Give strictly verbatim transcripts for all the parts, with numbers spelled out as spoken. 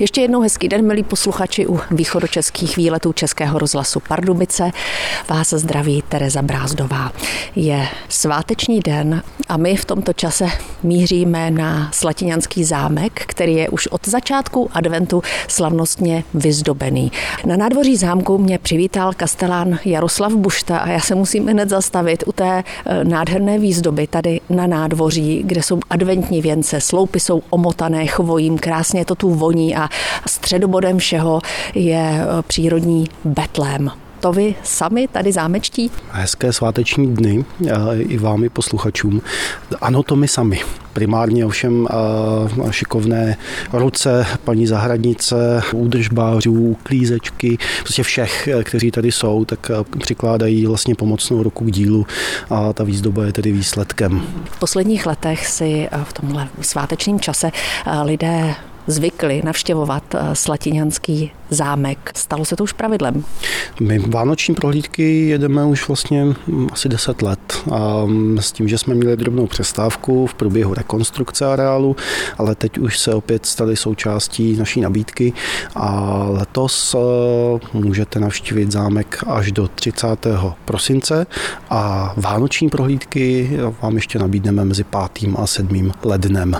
Ještě jednou hezký den, milí posluchači u východočeských výletů Českého rozhlasu Pardubice. Vás zdraví Tereza Brázdová. Je sváteční den a my v tomto čase míříme na Slatiňanský zámek, který je už od začátku adventu slavnostně vyzdobený. Na nádvoří zámku mě přivítal kastelán Jaroslav Bušta a já se musím hned zastavit u té nádherné výzdoby tady na nádvoří, kde jsou adventní věnce, sloupy jsou omotané chvojím, krásně to tu voní a A středobodem všeho je přírodní betlém. To vy sami tady zámečtí? Hezké sváteční dny i vám, i posluchačům. Ano, to my sami. Primárně ovšem šikovné ruce paní zahradnice, údržbářů, klízečky, prostě všech, kteří tady jsou, tak přikládají vlastně pomocnou ruku k dílu a ta výzdoba je tedy výsledkem. V posledních letech si v tomhle svátečním čase lidé zvykli navštěvovat Slatiňanský zámek. Stalo se to už pravidlem? My vánoční prohlídky jedeme už vlastně asi deset let. A s tím, že jsme měli drobnou přestávku v průběhu rekonstrukce areálu, ale teď už se opět staly součástí naší nabídky a letos můžete navštívit zámek až do třicátého prosince a vánoční prohlídky vám ještě nabídneme mezi pátým a sedmým lednem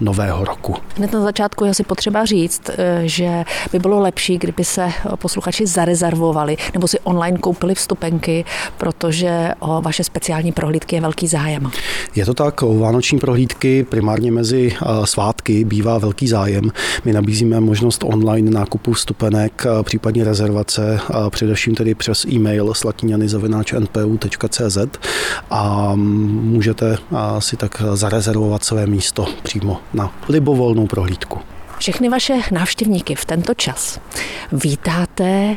nového roku. Hned na začátku je asi potřeba říct, že by bylo lepší, kdyby se posluchači zarezervovali nebo si online koupili vstupenky, protože o vaše speciální prohlídky je velký zájem. Je to tak, o vánoční prohlídky primárně mezi svátky bývá velký zájem. My nabízíme možnost online nákupu vstupenek, případně rezervace, především tedy přes e-mail slatiňany zavináč n p u tečka c z a můžete si tak zarezervovat své místo přímo na libovolnou prohlídku. Všechny vaše návštěvníky v tento čas vítáte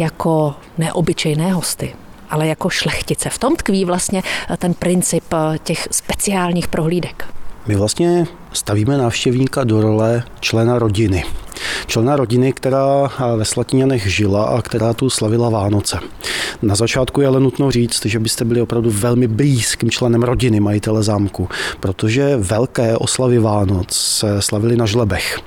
jako neobyčejné hosty, ale jako šlechtice. V tom tkví vlastně ten princip těch speciálních prohlídek. My vlastně stavíme návštěvníka do role člena rodiny. Člena rodiny, která ve Slatiňanech žila a která tu slavila Vánoce. Na začátku je ale nutno říct, že byste byli opravdu velmi blízkým členem rodiny majitele zámku, protože velké oslavy Vánoc se slavily na žlebech.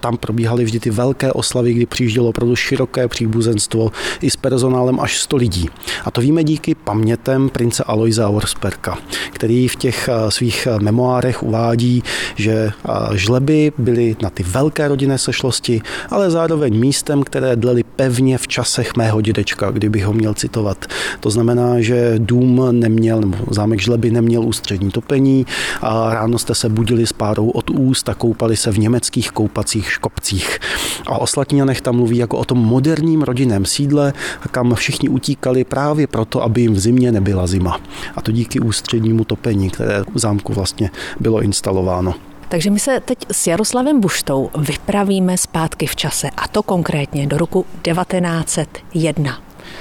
Tam probíhaly vždy ty velké oslavy, kdy přijíždělo opravdu široké příbuzenstvo i s personálem až sto lidí. A to víme díky pamětem prince Aloyze Warsperka, který v těch svých memoárech uvádí, že žleby byly na ty velké rodinné sešlosti, ale zároveň místem, které dlely pevně v časech mého dědečka, kdybych ho měl citovat. To znamená, že dům neměl, nebo zámek žleby neměl ústřední topení a ráno jste se budili s párou od úst a koupali se v německých koupacích škopcích. A o Slatiňanech tam mluví jako o tom moderním rodinném sídle, kam všichni utíkali právě proto, aby jim v zimě nebyla zima. A to díky ústřednímu topení, které v zámku vlastně bylo instalováno. Takže my se teď s Jaroslavem Buštou vypravíme zpátky v čase, a to konkrétně do roku devatenáct set jedna.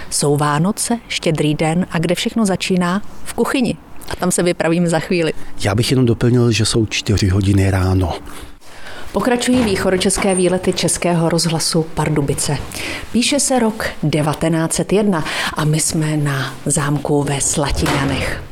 Jsou Vánoce, Štědrý den a kde všechno začíná? V kuchyni. A tam se vypravíme za chvíli. Já bych jenom doplnil, že jsou čtyři hodiny ráno. Pokračují východočeské výlety Českého rozhlasu Pardubice. Píše se rok devatenáct set jedna a my jsme na zámku ve Slatiňanech.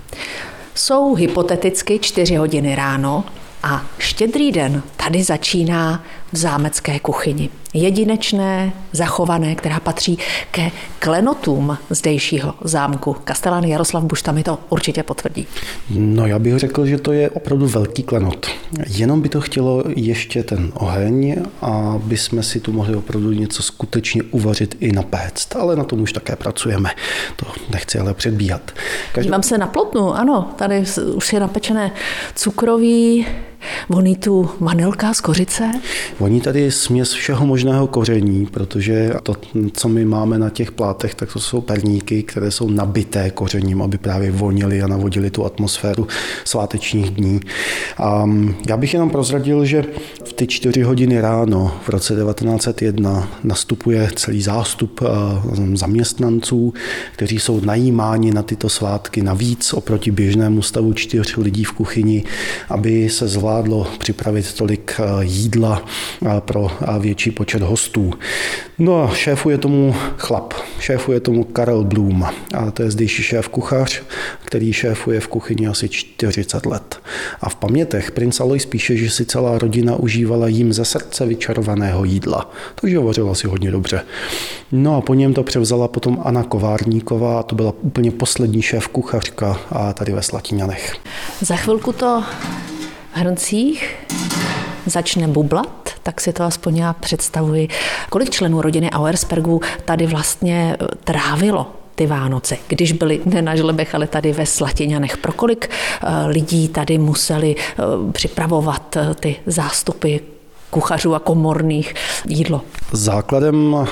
Jsou hypoteticky čtyři hodiny ráno a Štědrý den tady začíná v zámecké kuchyni. Jedinečné, zachované, která patří ke klenotům zdejšího zámku. Kastelán Jaroslav Bušta mi to určitě potvrdí. No, já bych řekl, že to je opravdu velký klenot. Jenom by to chtělo ještě ten oheň, aby jsme si tu mohli opravdu něco skutečně uvařit i napéct. Ale na tom už také pracujeme. To nechci ale předbíhat. Každou... Dívám se na plotnu, ano. Tady už je napečené cukroví, voní tu vanilka z kořice? Voní tady směs všeho možného koření, protože to, co my máme na těch plátech, tak to jsou perníky, které jsou nabité kořením, aby právě vonily a navodily tu atmosféru svátečních dní. A já bych jenom prozradil, že v ty čtyři hodiny ráno v roce devatenáct set jedna nastupuje celý zástup zaměstnanců, kteří jsou najímáni na tyto svátky navíc oproti běžnému stavu čtyř lidí v kuchyni, aby se zvládli připravit tolik jídla pro větší počet hostů. No a šéfuje tomu chlap, šéfuje tomu Karel Blum, a to je zdejší šéf kuchař, který šéfuje v kuchyni asi čtyřicet let. A v pamětech princ Alois píše, že si celá rodina užívá dospívala jim ze srdce vyčarovaného jídla. Takže hovořila si hodně dobře. No a po něm to převzala potom Anna Kovárníková, a to byla úplně poslední šéf kuchařka a tady ve Slatiňanech. Za chvilku to v hrncích začne bublat, tak si to aspoň já představuji. Kolik členů rodiny Auerspergů tady vlastně trávilo ty Vánoce, když byli ne na žlebech, ale tady ve Slatiňanech? Pro kolik lidí tady museli připravovat ty zástupy kuchařů a komorných jídlo? Základem a...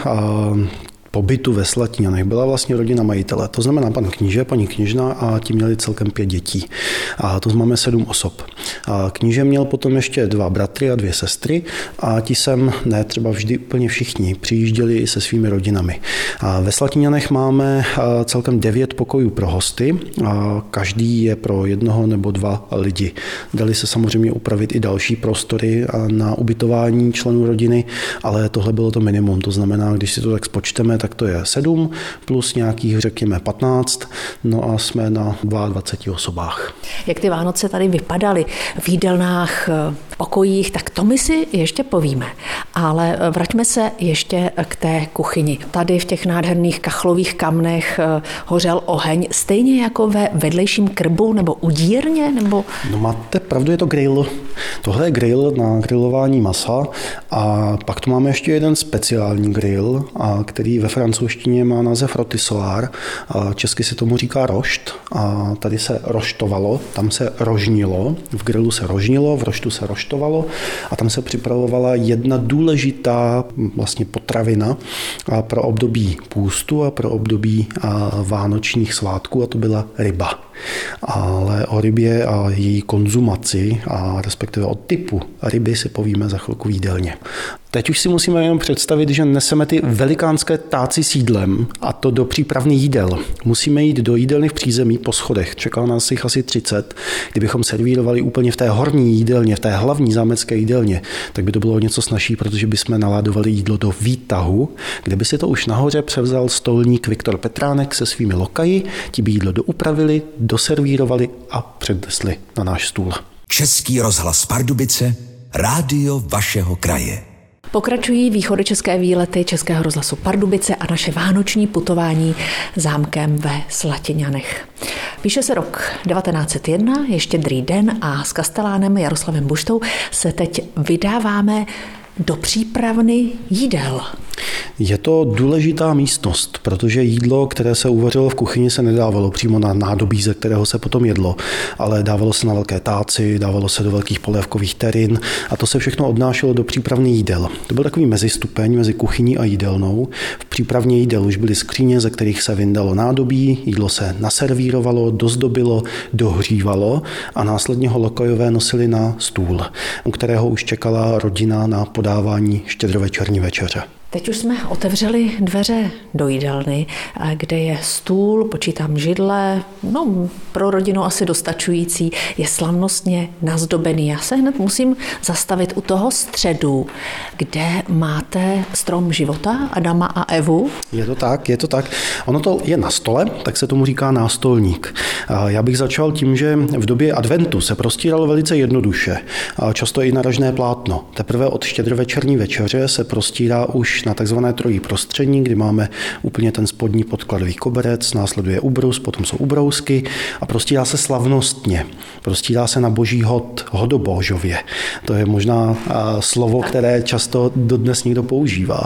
pobytu ve Slatiňanech byla vlastně rodina majitele. To znamená pan kníže, paní kněžna a ti měli celkem pět dětí. A to máme sedm osob. A kníže měl potom ještě dva bratry a dvě sestry a ti sem ne třeba vždy úplně všichni přijížděli i se svými rodinami. A ve Slatiňanech máme celkem devět pokojů pro hosty. A každý je pro jednoho nebo dva lidi. Dali se samozřejmě upravit i další prostory na ubytování členů rodiny, ale tohle bylo to minimum. To znamená, když si to tak spočteme, tak to je sedm plus nějakých, řekněme, patnáct, no a jsme na dvaceti dvou osobách. Jak ty Vánoce tady vypadaly v jídelnách, v pokojích, tak to my si ještě povíme. Ale vraťme se ještě k té kuchyni. Tady v těch nádherných kachlových kamnech hořel oheň, stejně jako ve vedlejším krbu nebo udírně? Nebo... No máte pravdu, je to grill. Tohle je grill na grilování masa a pak tu máme ještě jeden speciální grill, který ve francouzštině má název rotissoir, česky se tomu říká rošt a tady se roštovalo, tam se rožnilo, v grilu se rožnilo, v roštu se roštovalo a tam se připravovala jedna důležitá vlastně potravina pro období půstu a pro období vánočních svátků a to byla ryba. Ale o rybě a její konzumaci a respektive o typu ryby si povíme za chvilku v jídelně. Teď už si musíme jenom představit, že neseme ty velikánské táci s jídlem a to do přípravných jídel. Musíme jít do jídelny v přízemí po schodech, čeká nás jich asi třicet. Kdybychom servírovali úplně v té horní jídelně, v té hlavní zámecké jídelně, tak by to bylo něco snazší, protože bychom naládovali jídlo do výtahu, kde by si to už nahoře převzal stolník Viktor Petránek se svými lokaji, ti by jídlo doupravili, doservírovali a přednesli na náš stůl. Český rozhlas Pardubice, rádio vašeho kraje. Pokračují východočeské výlety Českého rozhlasu Pardubice a naše vánoční putování zámkem ve Slatiňanech. Píše se rok devatenáct set jedna, je štědrý den a s kastelánem Jaroslavem Buštou se teď vydáváme do přípravny jídel. Je to důležitá místnost, protože jídlo, které se uvařilo v kuchyni, se nedávalo přímo na nádobí, ze kterého se potom jedlo, ale dávalo se na velké táci, dávalo se do velkých polévkových terin a to se všechno odnášelo do přípravny jídel. To byl takový mezistupeň mezi kuchyní a jídelnou. V přípravně jídel už byly skříně, ze kterých se vyndalo nádobí, jídlo se naservírovalo, dozdobilo, dohřívalo a následně ho lokajové nosili na stůl, u kterého už čekala rodina na podávání štědrovečerní večeře. Teď už jsme otevřeli dveře do jídelny, kde je stůl, počítám židle, no pro rodinu asi dostačující, je slavnostně nazdobený. Já se hned musím zastavit u toho středu, kde máte strom života Adama a Evu. Je to tak, je to tak. Ono to je na stole, tak se tomu říká nástolník. Já bych začal tím, že v době adventu se prostíralo velice jednoduše, často i na ražné plátno. Teprve od štědrovečerní večeře se prostírá už na takzvané trojí prostřední, kdy máme úplně ten spodní podkladový koberec, následuje ubrus, potom jsou ubrousky a prostírá se slavnostně. Prostírá se na boží hod, hodobožově. To je možná slovo, které často dodnes někdo používá.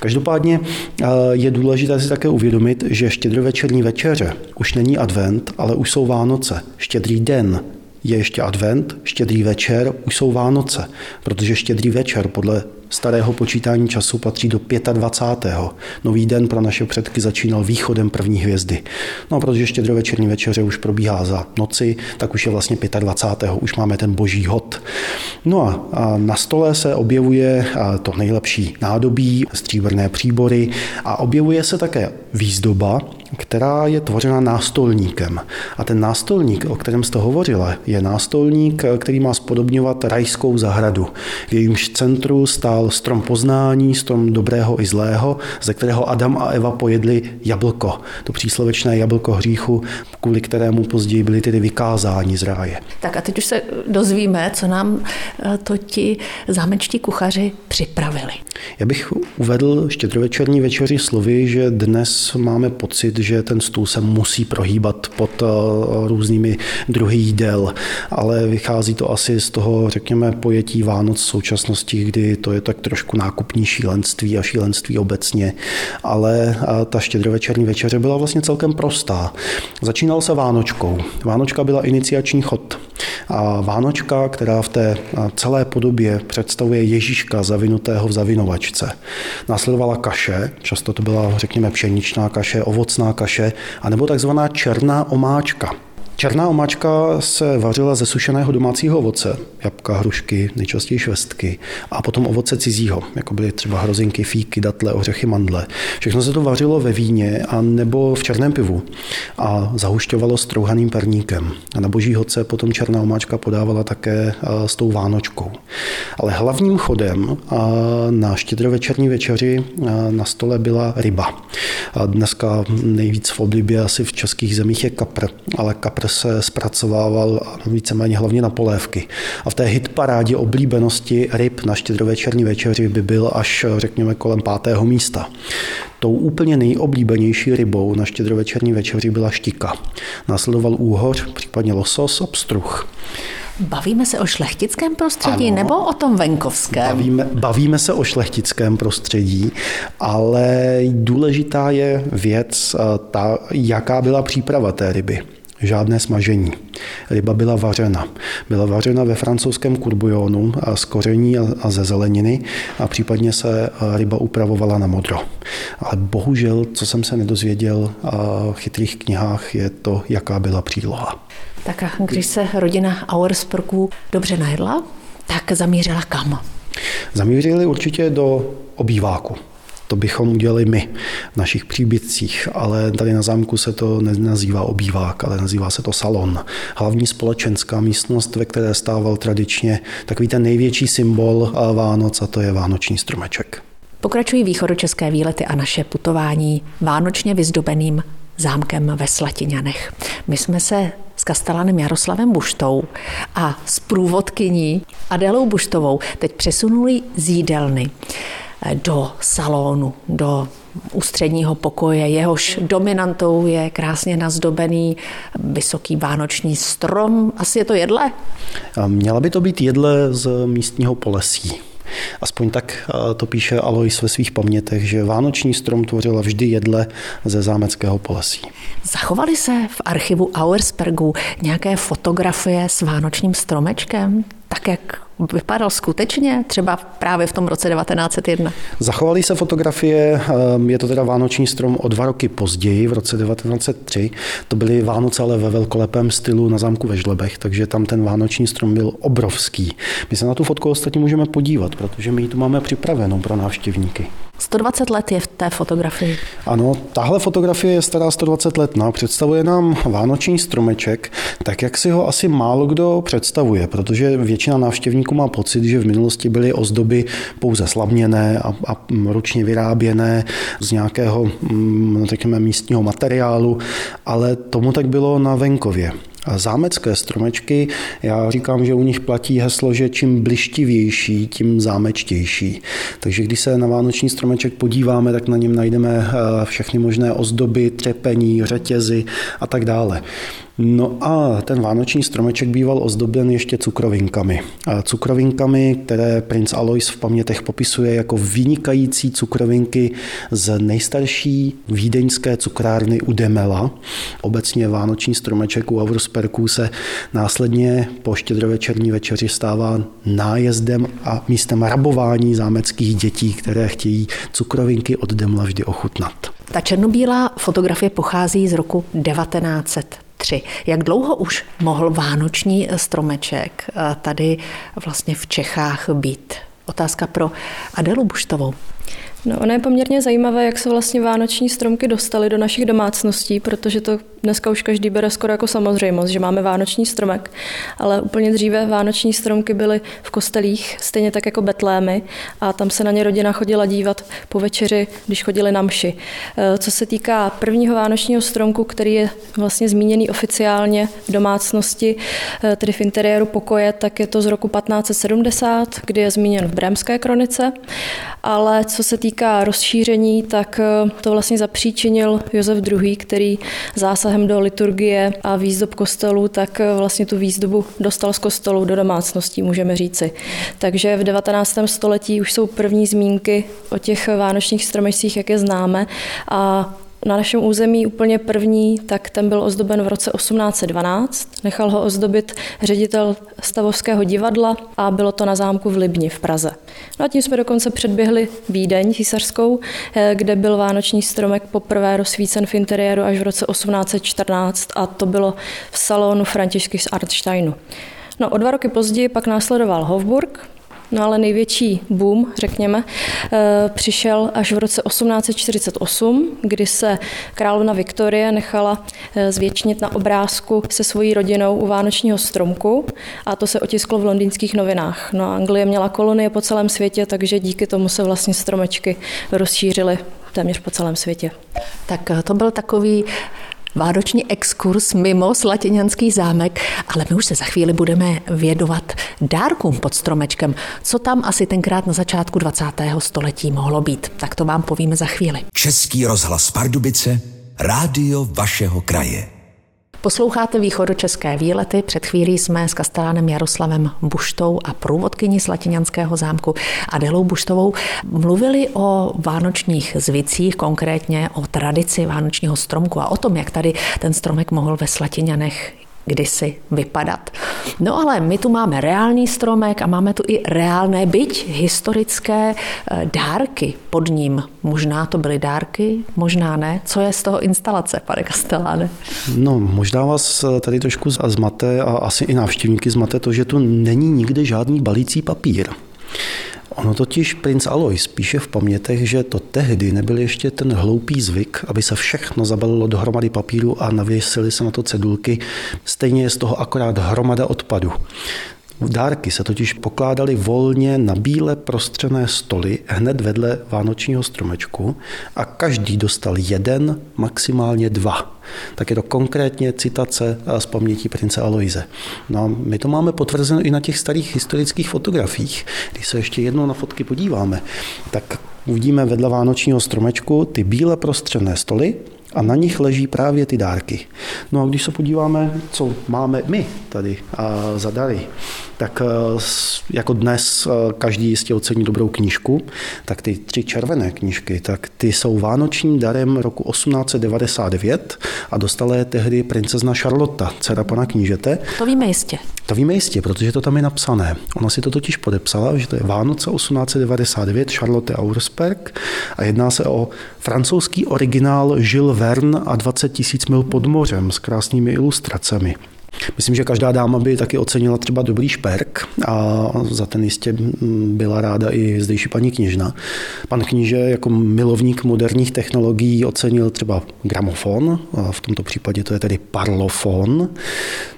Každopádně je důležité si také uvědomit, že štědrovečerní večeře už není advent, ale už jsou Vánoce, štědrý den. Je ještě advent, štědrý večer, už jsou Vánoce, protože štědrý večer podle starého počítání času patří do dvacátého pátého Nový den pro naše předky začínal východem první hvězdy. No a protože štědrovečerní večeře už probíhá za noci, tak už je vlastně dvacátého pátého Už máme ten boží hod. No a na stole se objevuje to nejlepší nádobí, stříbrné příbory a objevuje se také výzdoba, která je tvořena nástolníkem. A ten nástolník, o kterém jste hovořila, je nástolník, který má spodobňovat rajskou zahradu. V jejímž centru stá dál strom poznání, strom dobrého i zlého, ze kterého Adam a Eva pojedli jablko, to příslovečné jablko hříchu, kvůli kterému později byli tedy vykázáni z ráje. Tak a teď už se dozvíme, co nám to ti zámečtí kuchaři připravili. Já bych uvedl štědrovečerní večeři slovy, že dnes máme pocit, že ten stůl se musí prohýbat pod různými druhy jídel, ale vychází to asi z toho, řekněme, pojetí Vánoc v současnosti, kdy to je tak trošku nákupní šílenství a šílenství obecně, ale ta štědrovečerní večeře byla vlastně celkem prostá. Začínal se Vánočkou. Vánočka byla iniciační chod. A Vánočka, která v té celé podobě představuje Ježíška zavinutého v zavinovačce. Následovala kaše, často to byla, řekněme, pšeničná kaše, ovocná kaše, anebo takzvaná černá omáčka. Černá omáčka se vařila ze sušeného domácího ovoce, jabka, hrušky, nejčastěji švestky, a potom ovoce cizího, jako byly třeba hrozinky, fíky, datle, ořechy, mandle. Všechno se to vařilo ve víně a nebo v černém pivu a zahušťovalo strouhaným perníkem. A na Boží hoce potom černá omáčka podávala také s tou Vánočkou. Ale hlavním chodem na štědrovečerní večeři na stole byla ryba. A dneska nejvíc v oblibě asi v českých zemích je kapr, ale kapr se zpracovával víceméně hlavně na polévky. A v té hitparádě oblíbenosti ryb na štědrovečerní večeři by byl až, řekněme, kolem pátého místa. Tou úplně nejoblíbenější rybou na štědrovečerní večeři byla štika. Následoval úhoř, případně losos a pstruh. Bavíme se o šlechtickém prostředí, ano, nebo o tom venkovském? Bavíme, bavíme se o šlechtickém prostředí, ale důležitá je věc, ta, jaká byla příprava té ryby. Žádné smažení. Ryba byla vařena. Byla vařena ve francouzském kurbujonu z koření a ze zeleniny a případně se ryba upravovala na modro. Ale bohužel, co jsem se nedozvěděl v chytrých knihách, je to, jaká byla příloha. Tak a když se rodina Auerspergů dobře najedla, tak zamířila kam? Zamířili určitě do obýváku. To bychom udělali my v našich příbytcích, ale tady na zámku se to nenazývá obývák, ale nazývá se to salon. Hlavní společenská místnost, ve které stával tradičně takový ten největší symbol Vánoc, a to je vánoční stromeček. Pokračují východočeské výlety a naše putování vánočně vyzdobeným zámkem ve Slatiňanech. My jsme se s kastelánem Jaroslavem Buštou a s průvodkyní Adelou Buštovou teď přesunuli z jídelny do salonu, do ústředního pokoje, jehož dominantou je krásně nazdobený vysoký vánoční strom. Asi je to jedle? Měla by to být jedle z místního polesí. Aspoň tak to píše Alois ve svých pamětech, že vánoční strom tvořila vždy jedle ze zámeckého polesí. Zachovaly se v archivu Auerspergu nějaké fotografie s vánočním stromečkem, tak jak vypadal skutečně, třeba právě v tom roce devatenáct set jedna. Zachovaly se fotografie, je to teda vánoční strom o dva roky později, v roce devatenáct set tři. To byly Vánoce ale ve velkolepém stylu na zámku ve Žlebech, takže tam ten vánoční strom byl obrovský. My se na tu fotku ostatně můžeme podívat, protože my ji tu máme připravenou pro návštěvníky. sto dvacet let je v té fotografii. Ano, tahle fotografie je stará sto dvacet let. No, představuje nám vánoční stromeček, tak jak si ho asi málo kdo představuje, protože většina návštěvníků má pocit, že v minulosti byly ozdoby pouze slavněné a, a ručně vyráběné z nějakého, řekněme, místního materiálu, ale tomu tak bylo na venkově. A zámecké stromečky, já říkám, že u nich platí heslo, že čím blištivější, tím zámečtější. Takže když se na vánoční stromeček podíváme, tak na něm najdeme všechny možné ozdoby, třepení, řetězy a tak dále. No a ten vánoční stromeček býval ozdoben ještě cukrovinkami. Cukrovinkami, které princ Alois v pamětech popisuje jako vynikající cukrovinky z nejstarší vídeňské cukrárny u Demela. Obecně vánoční stromeček u Auerspergů se následně po štědrovečerní večeři stává nájezdem a místem rabování zámeckých dětí, které chtějí cukrovinky od Demela vždy ochutnat. Ta černobílá fotografie pochází z roku devatenáct set. Jak dlouho už mohl vánoční stromeček tady vlastně v Čechách být? Otázka pro Adelu Buštovou. No, ono je poměrně zajímavé, jak se vlastně vánoční stromky dostaly do našich domácností, protože to dneska už každý bere skoro jako samozřejmost, že máme vánoční stromek, ale úplně dříve vánoční stromky byly v kostelích, stejně tak jako betlémy, a tam se na ně rodina chodila dívat po večeři, když chodili na mši. Co se týká prvního vánočního stromku, který je vlastně zmíněný oficiálně v domácnosti, tedy v interiéru pokoje, tak je to z roku patnáct set sedmdesát, kdy je zmíněn v Brémské kronice, ale co se týká rozšíření, tak to vlastně zapříčinil Josef Druhý, který zásahem do liturgie a výzdob kostelů, tak vlastně tu výzdobu dostal z kostelů do domácností, můžeme říci. Takže v devatenáctém století už jsou první zmínky o těch vánočních stromečcích, jak je známe, a na našem území úplně první, tak ten byl ozdoben v roce osmnáct set dvanáct. Nechal ho ozdobit ředitel Stavovského divadla a bylo to na zámku v Libni v Praze. No a tím jsme dokonce předběhli Vídeň císařskou, kde byl vánoční stromek poprvé rozsvícen v interiéru až v roce osmnáct set čtrnáct a to bylo v salonu Františka z Arnsteinu. No o dva roky později pak následoval Hofburg. No ale největší boom, řekněme, přišel až v roce osmnáct set čtyřicet osm, kdy se královna Viktorie nechala zvěčnit na obrázku se svojí rodinou u vánočního stromku a to se otisklo v londýnských novinách. No a Anglie měla kolonie po celém světě, takže díky tomu se vlastně stromečky rozšířily téměř po celém světě. Tak to byl takový vánoční exkurs mimo Slatiňanský zámek, ale my už se za chvíli budeme věnovat dárkům pod stromečkem. Co tam asi tenkrát na začátku dvacátého století mohlo být? Tak to vám povíme za chvíli. Český rozhlas Pardubice, rádio vašeho kraje. Posloucháte Východočeské výlety. Před chvílí jsme s kastelánem Jaroslavem Buštou a průvodkyní Slatiňanského zámku Adelou Buštovou mluvili o vánočních zvicích, konkrétně o tradici vánočního stromku a o tom, jak tady ten stromek mohl ve Slatiňanech kdysi vypadat. No ale my tu máme reálný stromek a máme tu i reálné, byť historické dárky pod ním. Možná to byly dárky, možná ne. Co je z toho instalace, pane kasteláne? No, možná vás tady trošku zmate a asi i návštěvníky zmate to, že tu není nikde žádný balící papír. Ono totiž princ Alois píše v pamětech, že to tehdy nebyl ještě ten hloupý zvyk, aby se všechno zabalilo dohromady papíru a navěsily se na to cedulky. Stejně je z toho akorát hromada odpadu. Dárky se totiž pokládaly volně na bíle prostřené stoly hned vedle vánočního stromečku a každý dostal jeden, maximálně dva. Tak je to konkrétně citace z paměti prince Aloise. No, my to máme potvrzeno i na těch starých historických fotografiích. Když se ještě jednou na fotky podíváme, tak uvidíme vedle vánočního stromečku ty bíle prostřené stoly a na nich leží právě ty dárky. No a když se podíváme, co máme my tady za dary, tak jako dnes každý jistě ocení dobrou knížku, tak ty tři červené knížky, tak ty jsou vánočním darem roku osmnáct set devadesát devět a dostala je tehdy princezna Charlotte, dcera pana knížete. To víme jistě. To víme jistě, protože to tam je napsané. Ona si to totiž podepsala, že to je Vánoce osmnáct set devadesát devět Charlotte Aursberg a jedná se o francouzský originál Jules Verne a dvacet tisíc mil pod mořem s krásnými ilustracemi. Myslím, že každá dáma by taky ocenila třeba dobrý šperk a za ten jistě byla ráda i zdejší paní kněžna. Pan kníže jako milovník moderních technologií ocenil třeba gramofon, a v tomto případě to je tedy parlofon.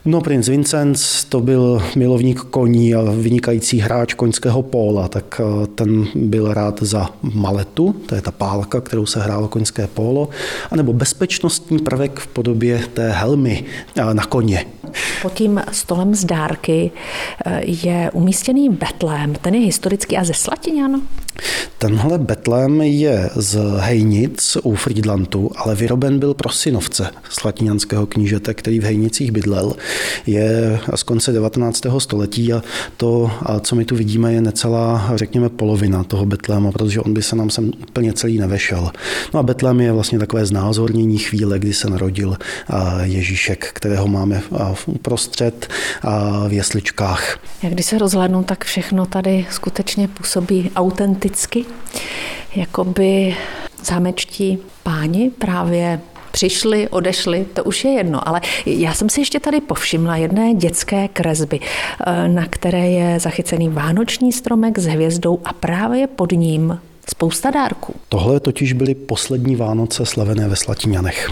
No princ Vincenc to byl milovník koní a vynikající hráč koňského póla, tak ten byl rád za maletu, to je ta pálka, kterou se hrálo koňské pólo, anebo bezpečnostní prvek v podobě té helmy na koně. Pod tím stolem z dárky je umístěný betlém, ten je historický a ze Slatiňan. Tenhle betlém je z Hejnic u Friedlandu, ale vyroben byl pro synovce slatiňanského knížete, který v Hejnicích bydlel. Je z konce devatenáctého století a to, co my tu vidíme, je necelá, řekněme, polovina toho betléma, protože on by se nám sem úplně celý nevešel. No a betlém je vlastně takové znázornění chvíle, kdy se narodil Ježíšek, kterého máme v uprostřed a v jesličkách. Jak když se rozhlédnu, tak všechno tady skutečně působí autenticky, jakoby zámečtí páni právě přišli, odešli, to už je jedno, ale já jsem si ještě tady povšimla jedné dětské kresby, na které je zachycený vánoční stromek s hvězdou a právě pod ním spousta dárků. Tohle totiž byly poslední Vánoce slavené ve Slatiňanech.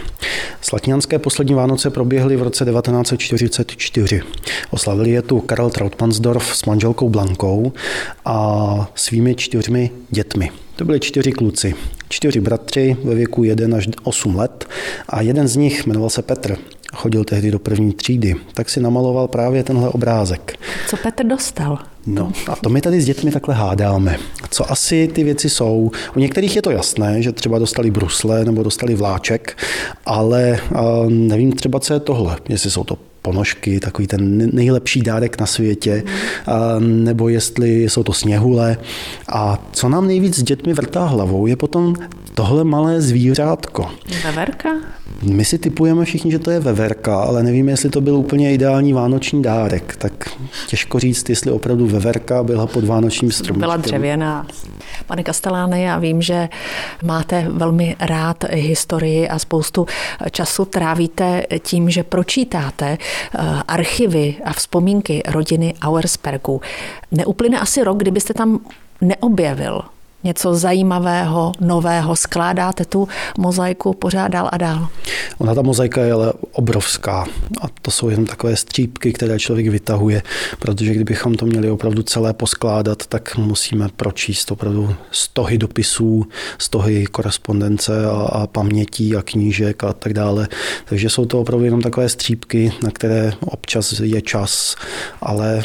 Slatiňanské poslední Vánoce proběhly v roce devatenáct set čtyřicet čtyři. Oslavili je tu Karel Trautmannsdorff s manželkou Blankou a svými čtyřmi dětmi. To byli čtyři kluci, čtyři bratři ve věku jedna až osm let a jeden z nich jmenoval se Petr. Chodil tehdy do první třídy, tak si namaloval právě tenhle obrázek. Co Petr dostal? No a to my tady s dětmi takhle hádáme. Co asi ty věci jsou? U některých je to jasné, že třeba dostali brusle nebo dostali vláček, ale uh, nevím třeba, co je tohle, jestli jsou to ponožky, takový ten nejlepší dárek na světě, nebo jestli jsou to sněhule. A co nám nejvíc s dětmi vrtá hlavou, je potom tohle malé zvířátko. Veverka? My si tipujeme všichni, že to je veverka, ale nevíme, jestli to byl úplně ideální vánoční dárek. Tak těžko říct, jestli opravdu veverka byla pod vánočním stromem. Byla dřevěná. Pane Kasteláne, já vím, že máte velmi rád historii a spoustu času trávíte tím, že pročítáte archivy a vzpomínky rodiny Auerspergů. Neuplyne asi rok, kdybyste tam neobjevil něco zajímavého, nového, skládáte tu mozaiku pořád dál a dál. Ona ta mozaika je ale obrovská a to jsou jen takové střípky, které člověk vytahuje, protože kdybychom to měli opravdu celé poskládat, tak musíme pročíst opravdu stohy dopisů, stohy korespondence a, a pamětí a knížek a tak dále. Takže jsou to opravdu jenom takové střípky, na které občas je čas, ale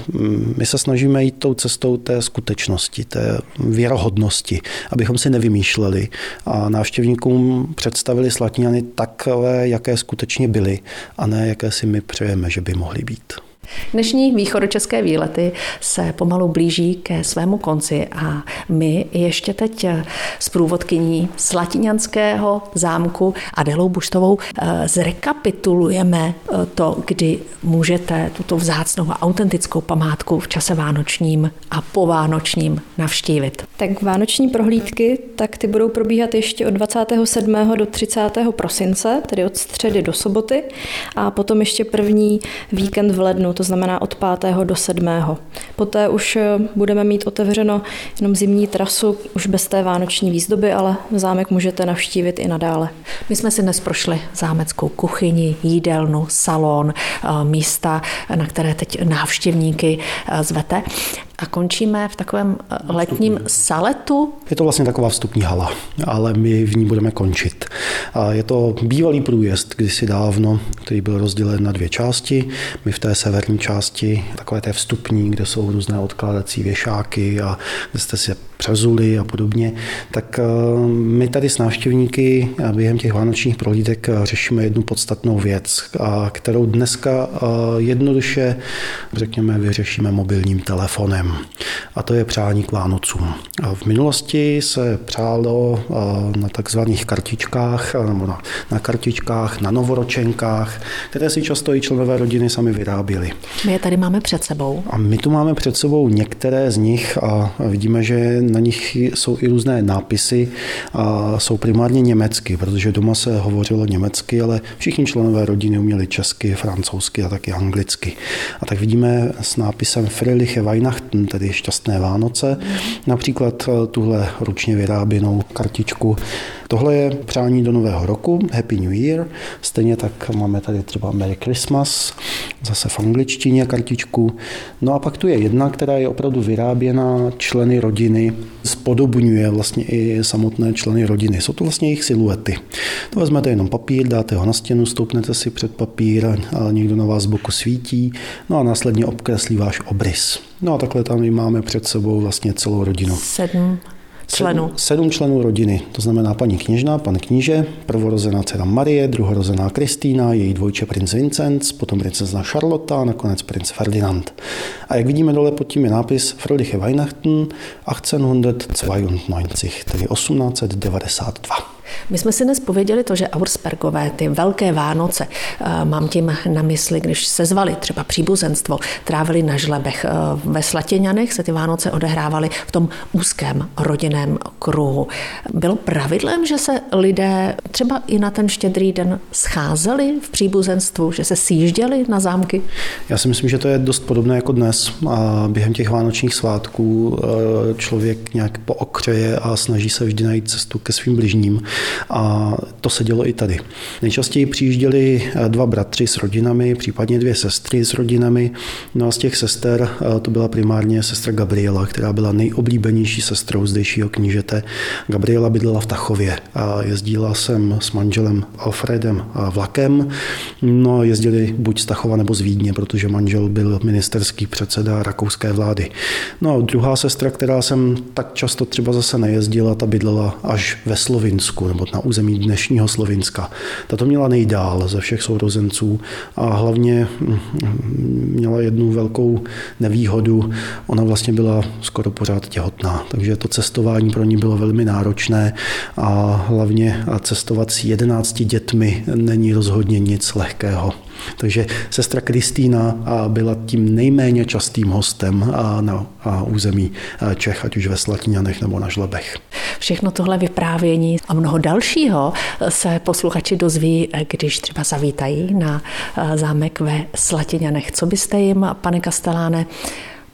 my se snažíme jít tou cestou té skutečnosti, té věrohodnosti, abychom si nevymýšleli a návštěvníkům představili Slatiňany takové, jaké skutečně byly a ne jaké si my přejeme, že by mohly být. Dnešní východočeské výlety se pomalu blíží ke svému konci a my ještě teď s průvodkyní Slatiňanského zámku Adelou Buštovou zrekapitulujeme to, kdy můžete tuto vzácnou a autentickou památku v čase vánočním a povánočním navštívit. Tak vánoční prohlídky, tak ty budou probíhat ještě od dvacátého sedmého do třicátého prosince, tedy od středy do soboty a potom ještě první víkend v lednu, to znamená od pátého do sedmého Poté už budeme mít otevřeno jenom zimní trasu, už bez té vánoční výzdoby, ale zámek můžete navštívit i nadále. My jsme si dnes prošli zámeckou kuchyni, jídelnu, salon, místa, na které teď návštěvníky zvete. A končíme v takovém letním saletu. Je to vlastně taková vstupní hala, ale my v ní budeme končit. Je to bývalý průjezd, kdysi dávno, který byl rozdělen na dvě části. My v té severní části, takové té vstupní, kde jsou různé odkládací věšáky a kde jste si přezuli a podobně, tak my tady s návštěvníky během těch vánočních prohlídek řešíme jednu podstatnou věc, kterou dneska jednoduše, řekněme, vyřešíme mobilním telefonem. A to je přání k Vánocům. V minulosti se přálo na takzvaných kartičkách, nebo na, na kartičkách, na novoročenkách, které si často i členové rodiny sami vyráběli. My je tady máme před sebou. A my tu máme před sebou některé z nich a vidíme, že na nich jsou i různé nápisy a jsou primárně německy, protože doma se hovořilo německy, ale všichni členové rodiny uměli česky, francouzsky a taky anglicky. A tak vidíme s nápisem Fröhliche Weihnachten, tedy šťastné Vánoce, například tuhle ručně vyráběnou kartičku. Tohle je přání do nového roku, Happy New Year, stejně tak máme tady třeba Merry Christmas, zase v angličtině kartičku. No a pak tu je jedna, která je opravdu vyráběná členy rodiny, spodobňuje vlastně i samotné členy rodiny. Jsou to vlastně jejich siluety. To vezmete jenom papír, dáte ho na stěnu, stoupnete si před papír a někdo na vás z boku svítí, no a následně obkreslí váš obrys. No a takhle tam i máme před sebou vlastně celou rodinu. Sedm. Členů. Sedm členů rodiny, to znamená paní kněžna, pan kníže, prvorozená dcera Marie, druhorozená Kristýna, její dvojče princ Vincenc, potom princezna Charlotte a nakonec princ Ferdinand. A jak vidíme dole pod tím je nápis Fröhliche Weihnachten achtzehnhundertzweiundneunzig, tedy osmnáct set devadesát dva. My jsme si dnes pověděli to, že Auerspergové ty velké Vánoce, mám tím na mysli, když sezvali třeba příbuzenstvo, trávili na žlebech. Ve Slatiňanech se ty Vánoce odehrávaly v tom úzkém rodinném kruhu. Bylo pravidlem, že se lidé třeba i na ten štědrý den scházeli v příbuzenstvu, že se sjížděli na zámky? Já si myslím, že to je dost podobné jako dnes. A během těch vánočních svátků člověk nějak pookřeje a snaží se vždy najít cestu ke svým bližním. A to se dělo i tady. Nejčastěji přijížděli dva bratři s rodinami, případně dvě sestry s rodinami. No a z těch sester to byla primárně sestra Gabriela, která byla nejoblíbenější sestrou zdejšího knížete. Gabriela bydlela v Tachově a jezdila sem s manželem Alfredem vlakem. No jezdili buď z Tachova nebo z Vídně, protože manžel byl ministerský předseda rakouské vlády. No a druhá sestra, která sem tak často třeba zase nejezdila, ta bydlela až ve Slovinsku nebo na území dnešního Slovinska. Ta to měla nejdál ze všech sourozenců a hlavně měla jednu velkou nevýhodu. Ona vlastně byla skoro pořád těhotná, takže to cestování pro ní bylo velmi náročné a hlavně cestovat s jedenácti dětmi není rozhodně nic lehkého. Takže sestra Kristýna byla tím nejméně častým hostem na území Čech, ať už ve Slatiňanech nebo na žlebech. Všechno tohle vyprávění a mnoho dalšího se posluchači dozví, když třeba zavítají na zámek ve Slatiňanech. Co byste jim, pane Kasteláne,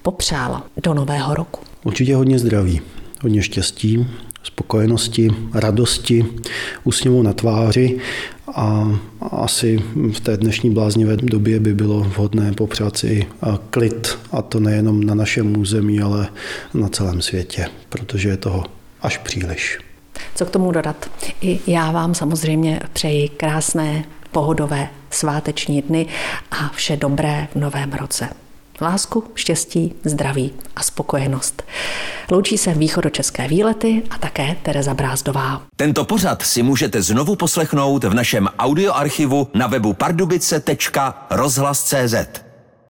popřál do nového roku? Určitě hodně zdraví, hodně štěstí, spokojenosti, radosti, úsměvu na tváři a asi v té dnešní bláznivé době by bylo vhodné popřát si i klid, a to nejenom na našem území, ale na celém světě, protože je toho až příliš. Co k tomu dodat? I já vám samozřejmě přeji krásné, pohodové sváteční dny a vše dobré v novém roce. Lásku, štěstí, zdraví a spokojenost. Loučí se Východočeské výlety a také Tereza Brázdová. Tento pořad si můžete znovu poslechnout v našem audioarchivu na webu pardubice tečka rozhlas tečka cé zet.